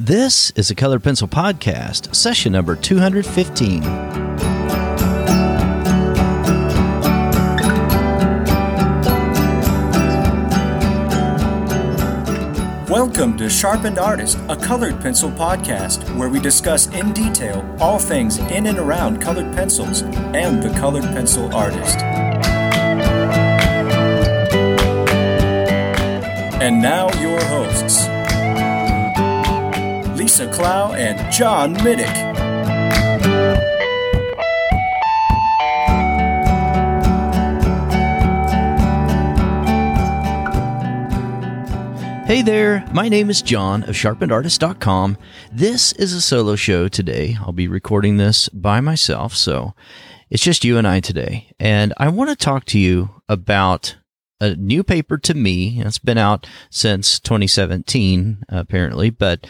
This is the Colored Pencil Podcast, session number 215. Welcome to Sharpened Artist, a Colored Pencil Podcast, where we discuss in detail all things in and around colored pencils and the colored pencil artist. And now your hosts, Lisa Clow and John Middick. Hey there, my name is John of SharpenedArtist.com. This is a solo show today. I'll be recording this by myself, so it's just you and I today. And I want to talk to you about a new paper to me. It's been out since 2017, apparently, but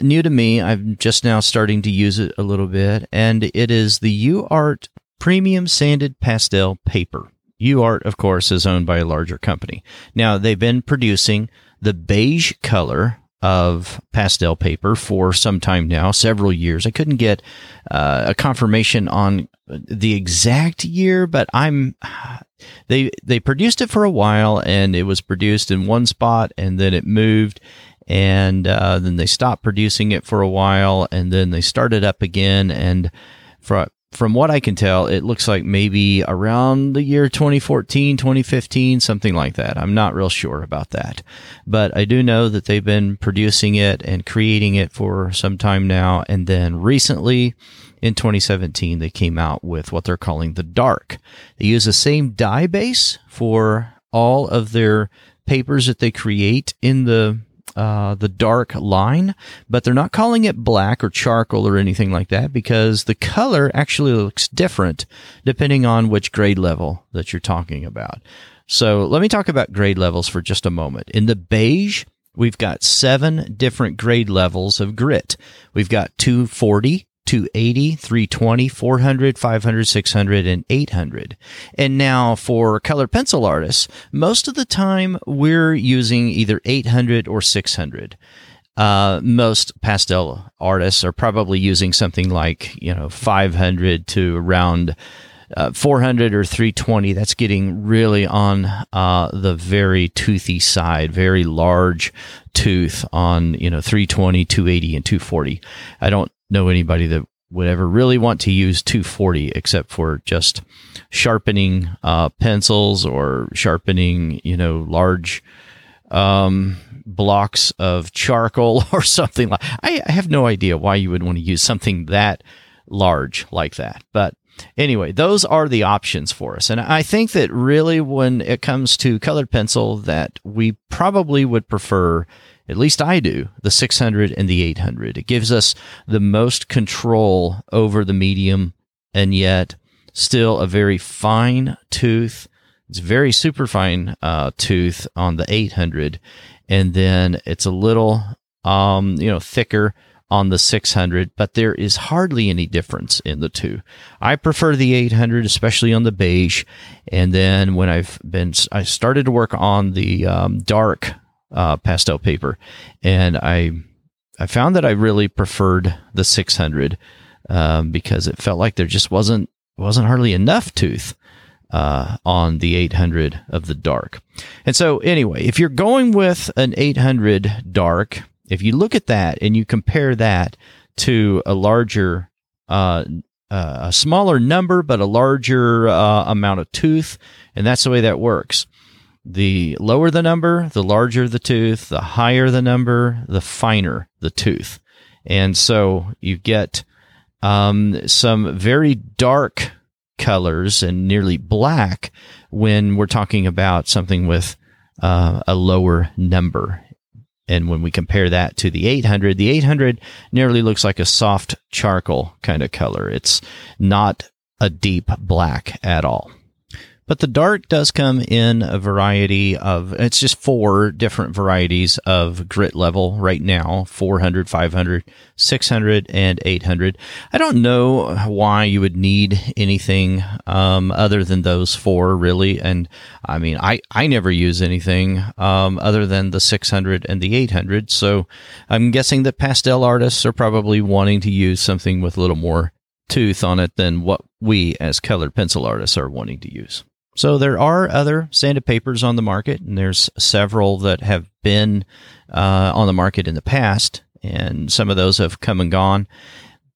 new to me. I'm just now starting to use it a little bit, and it is the UART Premium Sanded Pastel Paper. UART, of course, is owned by a larger company. Now, they've been producing the beige color of pastel paper for some time now, several years. I couldn't get a confirmation on the exact year, but they produced it for a while, and it was produced in one spot, and then it moved, and then they stopped producing it for a while, and then they started up again. And from what I can tell, it looks like maybe around the year 2014, 2015, something like that. I'm not real sure about that, but I do know that they've been producing it and creating it for some time now. And then recently, in 2017, they came out with what they're calling the dark. They use the same dye base for all of their papers that they create in the dark line, but they're not calling it black or charcoal or anything like that, because the color actually looks different depending on which grade level that you're talking about. So let me talk about grade levels for just a moment. In the beige, we've got 7 different grade levels of grit. We've got 240, 280, 320, 400, 500, 600, and 800. And now for colored pencil artists, most of the time we're using either 800 or 600. Most pastel artists are probably using something like, 500 to around 400 or 320. That's getting really on the very toothy side, very large tooth on, 320, 280, and 240. I don't know anybody that would ever really want to use 240 except for just sharpening pencils or sharpening, large blocks of charcoal or something. I have no idea why you would want to use something that large like that. But anyway, those are the options for us. And I think that really when it comes to colored pencil, that we probably would prefer, at least I do, the 600 and the 800. It gives us the most control over the medium, and yet still a very fine tooth. It's very super fine tooth on the 800. And then it's a little, thicker on the 600, but there is hardly any difference in the two. I prefer the 800, especially on the beige. And then when I started to work on the dark pastel paper, and I found that I really preferred the 600 because it felt like there just wasn't hardly enough tooth on the 800 of the dark. And so anyway, if you're going with an 800 dark, if you look at that and you compare that to a larger, a smaller number but a larger amount of tooth, and that's the way that works. The lower the number, the larger the tooth; the higher the number, the finer the tooth. And so you get some very dark colors and nearly black when we're talking about something with a lower number. And when we compare that to the 800, the 800 nearly looks like a soft charcoal kind of color. It's not a deep black at all. But the dart does come in a variety of, it's just four different varieties of grit level right now, 400, 500, 600, and 800. I don't know why you would need anything other than those four, really. And I mean, I never use anything other than the 600 and the 800. So I'm guessing that pastel artists are probably wanting to use something with a little more tooth on it than what we as colored pencil artists are wanting to use. So there are other sanded papers on the market, and there's several that have been on the market in the past, and some of those have come and gone.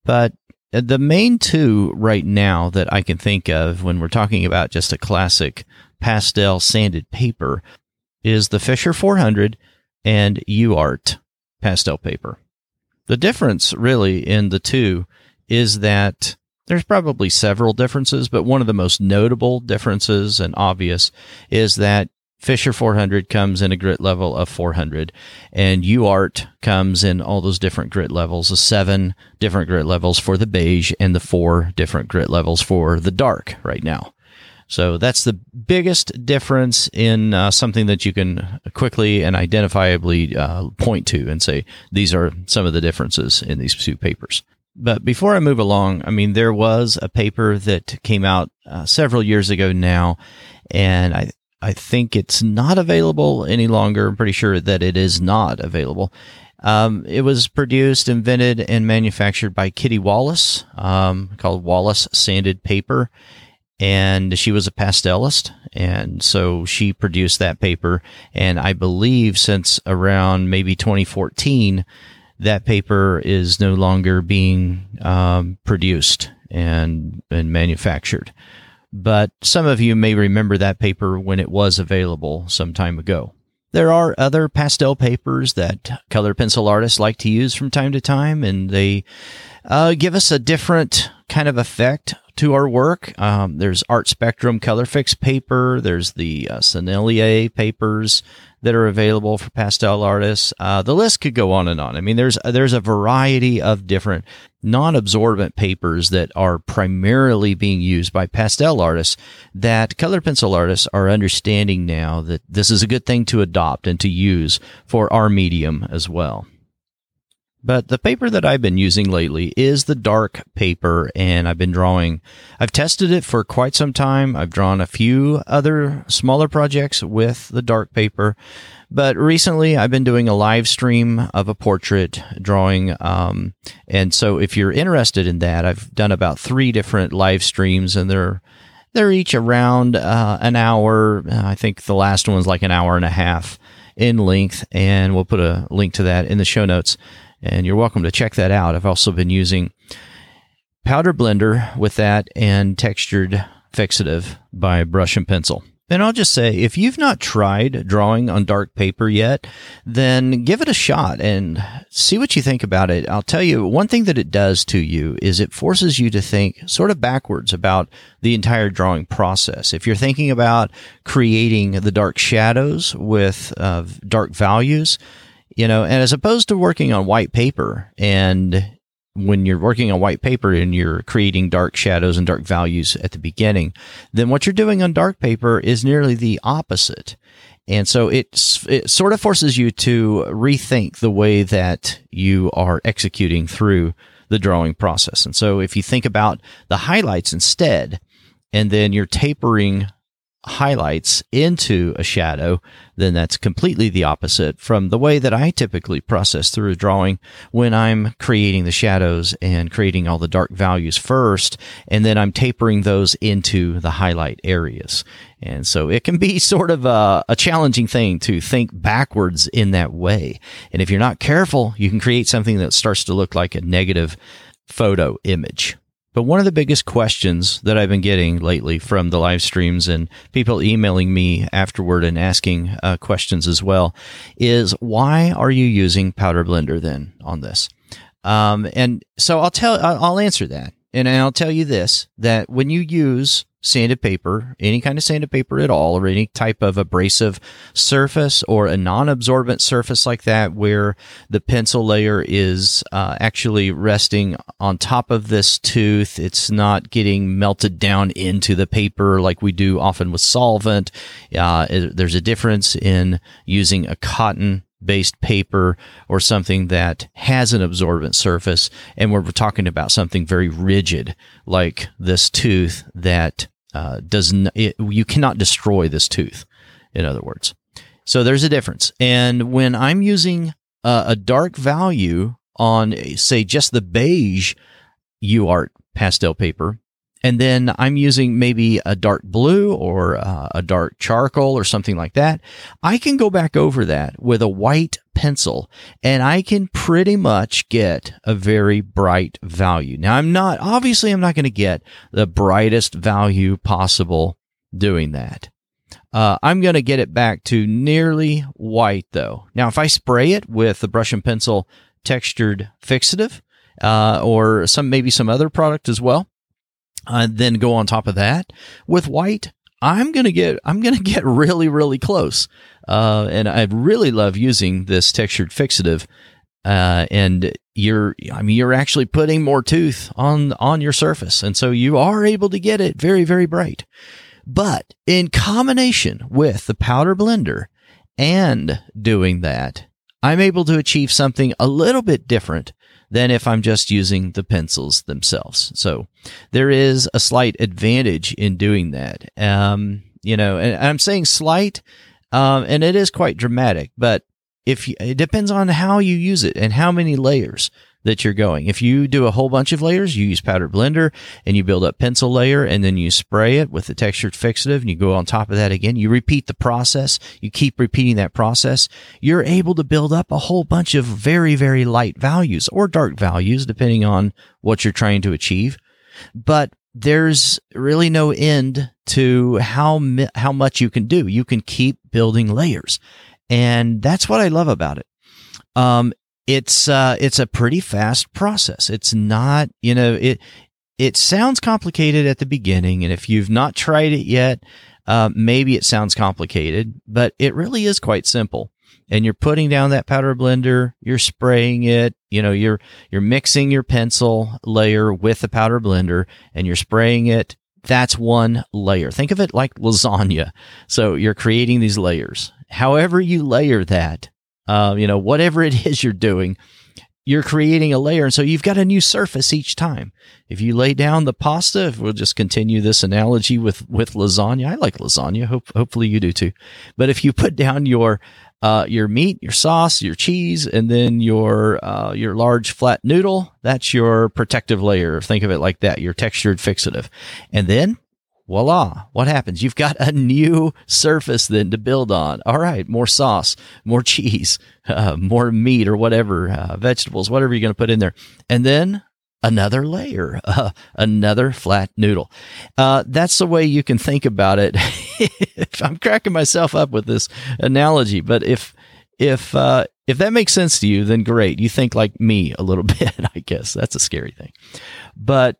But the main two right now that I can think of when we're talking about just a classic pastel sanded paper is the Fisher 400 and UART pastel paper. The difference really in the two is that there's probably several differences, but one of the most notable differences and obvious is that Fisher 400 comes in a grit level of 400, and UART comes in all those different grit levels, the 7 different grit levels for the beige and the 4 different grit levels for the dark right now. So that's the biggest difference in something that you can quickly and identifiably point to and say, these are some of the differences in these two papers. But before I move along, I mean, there was a paper that came out several years ago now, and I think it's not available any longer. I'm pretty sure that it is not available. It was produced, invented, and manufactured by Kitty Wallace, called Wallace Sanded Paper. And she was a pastelist, and so she produced that paper. And I believe since around maybe 2014, that paper is no longer being produced and manufactured. But some of you may remember that paper when it was available some time ago. There are other pastel papers that color pencil artists like to use from time to time, and they give us a different kind of effect to our work. There's Art Spectrum Color Fix paper. There's the Sennelier papers that are available for pastel artists. The list could go on and on. I mean, there's a variety of different non-absorbent papers that are primarily being used by pastel artists that colored pencil artists are understanding now that this is a good thing to adopt and to use for our medium as well. But the paper that I've been using lately is the dark paper, and I've been drawing. I've tested it for quite some time. I've drawn a few other smaller projects with the dark paper, but recently I've been doing a live stream of a portrait drawing, and so if you're interested in that, I've done about 3 different live streams, and they're each around an hour. I think the last one's like an hour and a half in length, and we'll put a link to that in the show notes. And you're welcome to check that out. I've also been using Powder Blender with that and Textured Fixative by Brush and Pencil. And I'll just say, if you've not tried drawing on dark paper yet, then give it a shot and see what you think about it. I'll tell you, one thing that it does to you is it forces you to think sort of backwards about the entire drawing process. If you're thinking about creating the dark shadows with dark values, you know, and as opposed to working on white paper, and when you're working on white paper and you're creating dark shadows and dark values at the beginning, then what you're doing on dark paper is nearly the opposite. And so it sort of forces you to rethink the way that you are executing through the drawing process. And so if you think about the highlights instead, and then you're tapering highlights into a shadow, then that's completely the opposite from the way that I typically process through a drawing when I'm creating the shadows and creating all the dark values first, and then I'm tapering those into the highlight areas. And so it can be sort of a challenging thing to think backwards in that way. And if you're not careful, you can create something that starts to look like a negative photo image. But one of the biggest questions that I've been getting lately from the live streams and people emailing me afterward and asking questions as well is, why are you using Powder Blender then on this? And so I'll answer that. And I'll tell you this, that when you use sanded paper, any kind of sanded paper at all, or any type of abrasive surface or a non-absorbent surface like that, where the pencil layer is actually resting on top of this tooth, it's not getting melted down into the paper like we do often with solvent. There's a difference in using a cotton-based paper or something that has an absorbent surface, and we're talking about something very rigid like this tooth that you cannot destroy this tooth, in other words. So there's a difference. And when I'm using a dark value on, say, just the beige UART pastel paper, and then I'm using maybe a dark blue or a dark charcoal or something like that, I can go back over that with a white pencil and I can pretty much get a very bright value. Now, I'm not going to get the brightest value possible doing that. I'm going to get it back to nearly white though. Now, if I spray it with the brush and pencil textured fixative, or maybe some other product as well, then go on top of that with white, I'm going to get really, really close. And I really love using this textured fixative. And you're actually putting more tooth on your surface. And so you are able to get it very, very bright, but in combination with the powder blender and doing that, I'm able to achieve something a little bit different than if I'm just using the pencils themselves. So there is a slight advantage in doing that. And I'm saying slight, and it is quite dramatic, but it depends on how you use it and how many layers that you're going. If you do a whole bunch of layers, you use powder blender and you build up pencil layer and then you spray it with the textured fixative and you go on top of that again. You repeat the process. You keep repeating that process. You're able to build up a whole bunch of very, very light values or dark values, depending on what you're trying to achieve. But there's really no end to how much you can do. You can keep building layers. And that's what I love about it. It's a pretty fast process. It's not, it sounds complicated at the beginning. And if you've not tried it yet, maybe it sounds complicated, but it really is quite simple. And you're putting down that powder blender, you're spraying it, you're mixing your pencil layer with the powder blender and you're spraying it. That's one layer. Think of it like lasagna. So you're creating these layers. However you layer that, whatever it is you're doing, you're creating a layer. And so you've got a new surface each time. If you lay down the pasta, if we'll just continue this analogy with lasagna. I like lasagna. Hopefully you do too. But if you put down your meat, your sauce, your cheese, and then your large flat noodle, that's your protective layer. Think of it like that, your textured fixative. And then voila, what happens? You've got a new surface then to build on. All right, more sauce, more cheese, more meat or whatever, vegetables, whatever you're going to put in there. And then another layer, another flat noodle. That's the way you can think about it. I'm cracking myself up with this analogy, but if that makes sense to you, then great. You think like me a little bit, I guess. That's a scary thing. But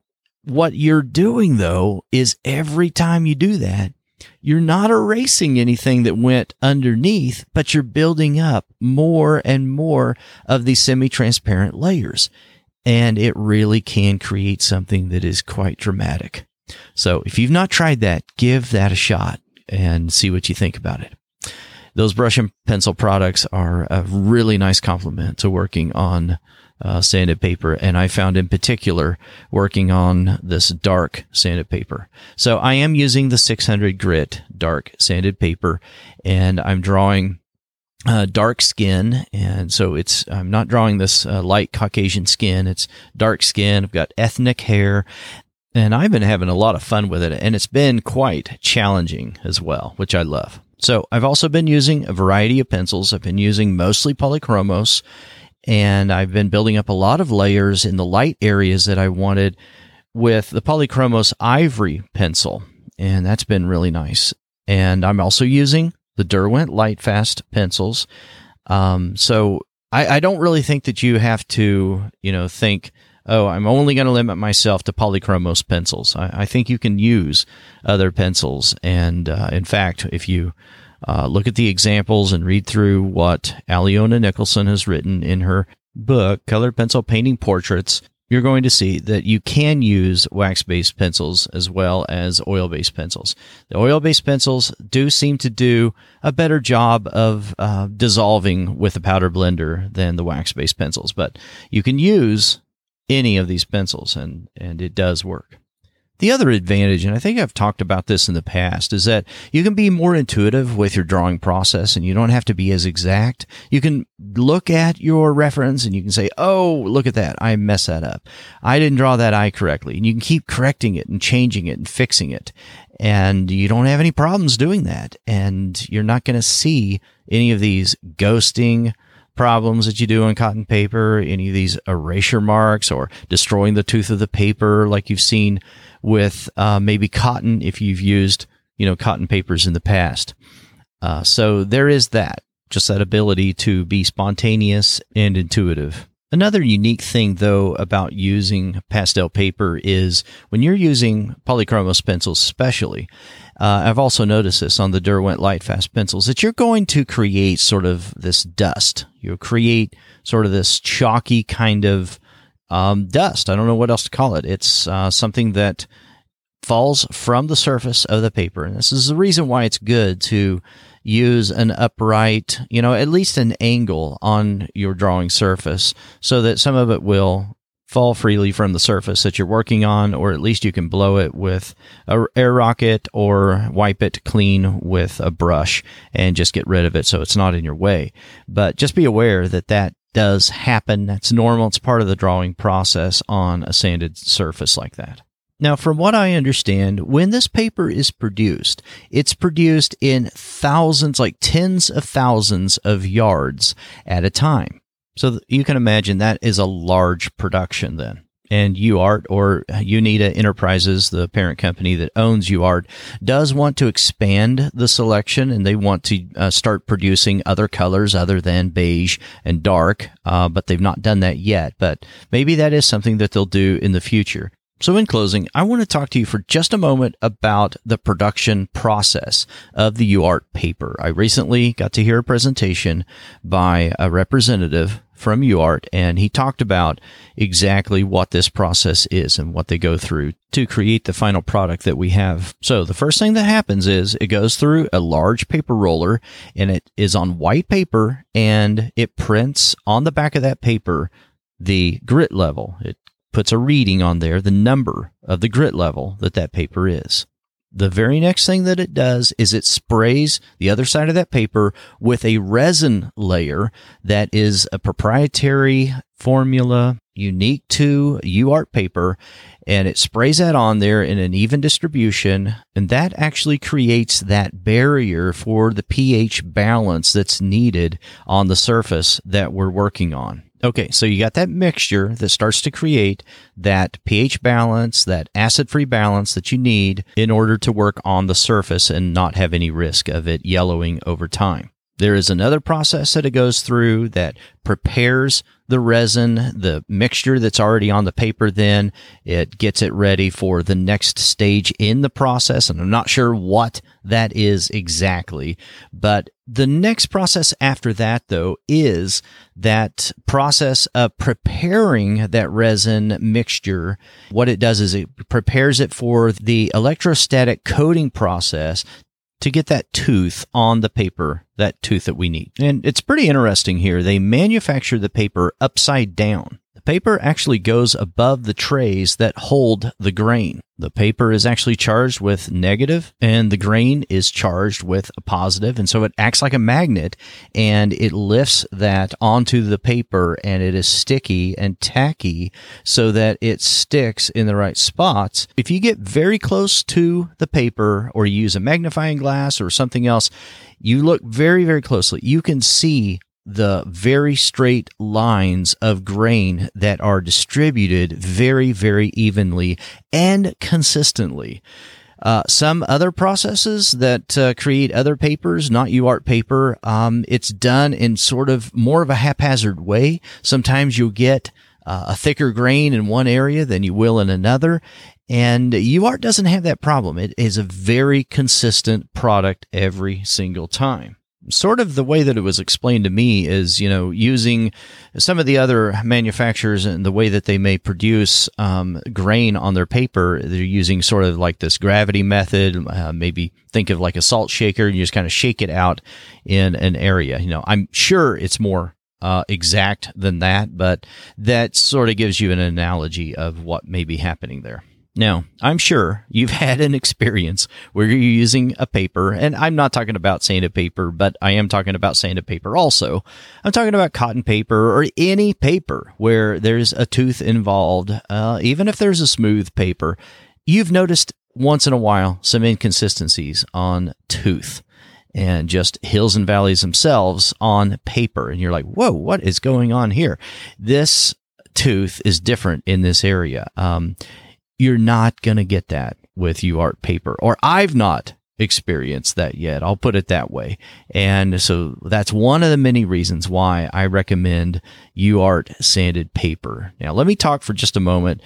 what you're doing though is every time you do that, you're not erasing anything that went underneath, but you're building up more and more of these semi-transparent layers. And it really can create something that is quite dramatic. So if you've not tried that, give that a shot and see what you think about it. Those brush and pencil products are a really nice complement to working on sanded paper. And I found in particular working on this dark sanded paper. So I am using the 600 grit dark sanded paper and I'm drawing dark skin. And so I'm not drawing this light Caucasian skin. It's dark skin. I've got ethnic hair. And I've been having a lot of fun with it, and it's been quite challenging as well, which I love. So I've also been using a variety of pencils. I've been using mostly Polychromos, and I've been building up a lot of layers in the light areas that I wanted with the Polychromos Ivory pencil, and that's been really nice. And I'm also using the Derwent Lightfast pencils. So I don't really think that you have to, think oh, I'm only going to limit myself to Polychromos pencils. I think you can use other pencils. And in fact, if you look at the examples and read through what Aliona Nicholson has written in her book, Colored Pencil Painting Portraits, you're going to see that you can use wax-based pencils as well as oil-based pencils. The oil-based pencils do seem to do a better job of dissolving with the powder blender than the wax-based pencils, but you can use any of these pencils, and it does work. The other advantage, and I think I've talked about this in the past, is that you can be more intuitive with your drawing process and you don't have to be as exact. You can look at your reference and you can say, oh, look at that. I messed that up. I didn't draw that eye correctly. And you can keep correcting it and changing it and fixing it. And you don't have any problems doing that. And you're not going to see any of these ghosting problems that you do on cotton paper, any of these erasure marks or destroying the tooth of the paper like you've seen with maybe cotton if you've used, cotton papers in the past. So there is that, just that ability to be spontaneous and intuitive. Another unique thing, though, about using pastel paper is when you're using Polychromos pencils especially, I've also noticed this on the Derwent Lightfast pencils, that you're going to create sort of this dust. You'll create sort of this chalky kind of dust. I don't know what else to call it. It's something that falls from the surface of the paper. And this is the reason why it's good to use an upright, at least an angle on your drawing surface so that some of it will fall freely from the surface that you're working on, or at least you can blow it with an air rocket or wipe it clean with a brush and just get rid of it so it's not in your way. But just be aware that that does happen. That's normal. It's part of the drawing process on a sanded surface like that. Now, from what I understand, when this paper is produced, it's produced in thousands, like tens of thousands of yards at a time. So you can imagine that is a large production then. And UART, or Unita Enterprises, the parent company that owns UART, does want to expand the selection, and they want to start producing other colors other than beige and dark, but they've not done that yet. But maybe that is something that they'll do in the future. So in closing, I want to talk to you for just a moment about the production process of the UART paper. I recently got to hear a presentation by a representative from UART, and he talked about exactly what this process is and what they go through to create the final product that we have. So the first thing that happens is it goes through a large paper roller, and it is on white paper, and it prints on the back of that paper the grit level. It puts a reading on there, the number of the grit level that paper is. The very next thing that it does is it sprays the other side of that paper with a resin layer that is a proprietary formula unique to UART paper, and it sprays that on there in an even distribution, and that actually creates that barrier for the pH balance that's needed on the surface that we're working on. Okay, so you got that mixture that starts to create that pH balance, that acid-free balance that you need in order to work on the surface and not have any risk of it yellowing over time. There is another process that it goes through that prepares the resin, the mixture that's already on the paper then. It gets it ready for the next stage in the process, and I'm not sure what that is exactly, but the next process after that, though, is that process of preparing that resin mixture. What it does is it prepares it for the electrostatic coating process to get that tooth on the paper, that tooth that we need. And it's pretty interesting here. They manufacture the paper upside down. The paper actually goes above the trays that hold the grain. The paper is actually charged with negative, and the grain is charged with a positive, and so it acts like a magnet, and it lifts that onto the paper, and it is sticky and tacky so that it sticks in the right spots. If you get very close to the paper, or you use a magnifying glass or something else, you look very, very closely. You can see the very straight lines of grain that are distributed very, very evenly and consistently. Some other processes that create other papers, not UART paper, it's done in sort of more of a haphazard way. Sometimes you'll get a thicker grain in one area than you will in another. And UART doesn't have that problem. It is a very consistent product every single time. Sort of the way that it was explained to me is, you know, using some of the other manufacturers and the way that they may produce grain on their paper, they're using sort of like this gravity method. Maybe think of like a salt shaker and you just kind of shake it out in an area. You know, I'm sure it's more exact than that, but that sort of gives you an analogy of what may be happening there. Now, I'm sure you've had an experience where you're using a paper, and I'm not talking about sandpaper, but I am talking about sandpaper also. I'm talking about cotton paper or any paper where there's a tooth involved, even if there's a smooth paper. You've noticed once in a while some inconsistencies on tooth and just hills and valleys themselves on paper. And you're like, whoa, what is going on here? This tooth is different in this area. You're not going to get that with UART paper, or I've not experienced that yet. I'll put it that way. And so that's one of the many reasons why I recommend UART sanded paper. Now, let me talk for just a moment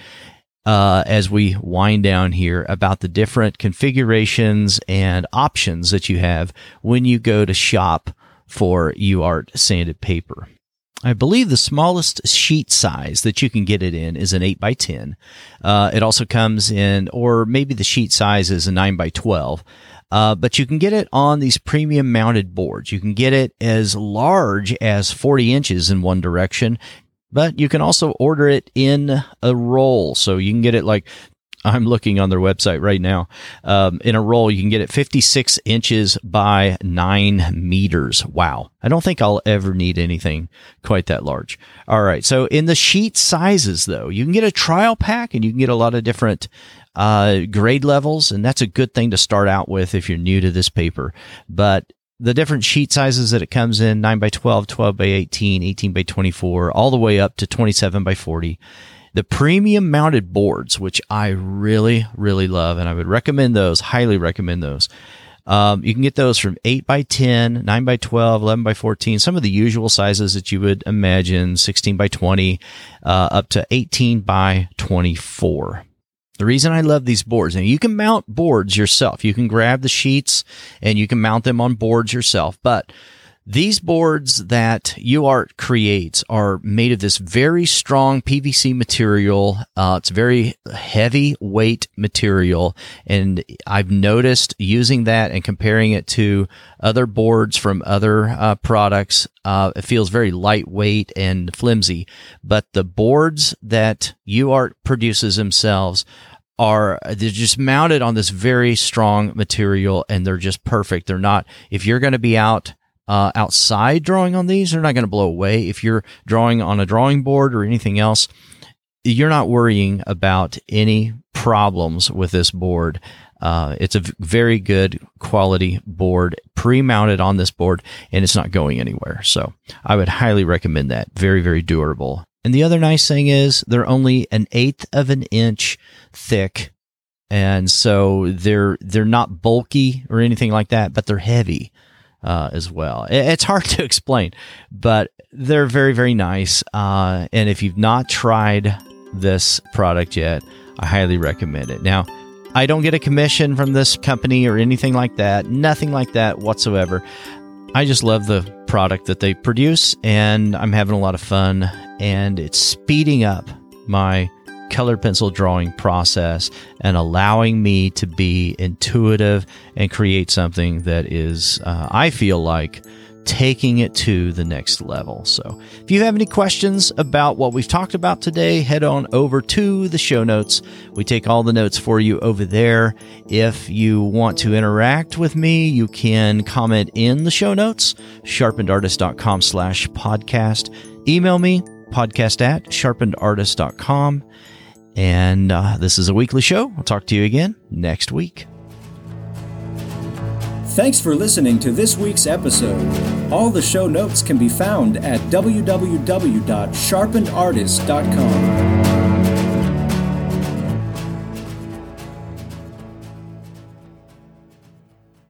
as we wind down here about the different configurations and options that you have when you go to shop for UART sanded paper. I believe the smallest sheet size that you can get it in is an 8x10. It also comes in, or maybe the sheet size is a 9x12. But you can get it on these premium mounted boards. You can get it as large as 40 inches in one direction, but you can also order it in a roll. So you can get it like, I'm looking on their website right now. In a roll, you can get it 56 inches by 9 meters. Wow. I don't think I'll ever need anything quite that large. All right. So in the sheet sizes, though, you can get a trial pack and you can get a lot of different grade levels. And that's a good thing to start out with if you're new to this paper. But the different sheet sizes that it comes in, 9x12, 12x18, 18x24, all the way up to 27x40. The premium mounted boards, which I really, really love, and I would recommend those, highly recommend those. You can get those from 8x10, 9x12, 11x14, some of the usual sizes that you would imagine, 16x20, up to 18x24. The reason I love these boards, and you can mount boards yourself. You can grab the sheets and you can mount them on boards yourself, but these boards that UART creates are made of this very strong PVC material. It's very heavy weight material. And I've noticed using that and comparing it to other boards from other products, it feels very lightweight and flimsy. But the boards that UART produces themselves they're just mounted on this very strong material, and they're just perfect. They're not, if you're going to be outside drawing on these, they're not going to blow away. If you're drawing on a drawing board or anything else, you're not worrying about any problems with this board. It's a very good quality board, pre-mounted on this board, and it's not going anywhere. So I would highly recommend that. Very, very durable. And the other nice thing is they're only 1/8 of an inch thick. And so they're not bulky or anything like that, but they're heavy. As well. It's hard to explain, but they're very, very nice. And if you've not tried this product yet, I highly recommend it. Now, I don't get a commission from this company or anything like that, nothing like that whatsoever. I just love the product that they produce, and I'm having a lot of fun, and it's speeding up my colored pencil drawing process and allowing me to be intuitive and create something that is, I feel like, taking it to the next level. So if you have any questions about what we've talked about today, head on over to the show notes. We take all the notes for you over there. If you want to interact with me, you can comment in the show notes, sharpenedartist.com/podcast. Email me, podcast@sharpenedartist.com. And this is a weekly show. I'll talk to you again next week. Thanks for listening to this week's episode. All the show notes can be found at www.sharpenedartist.com.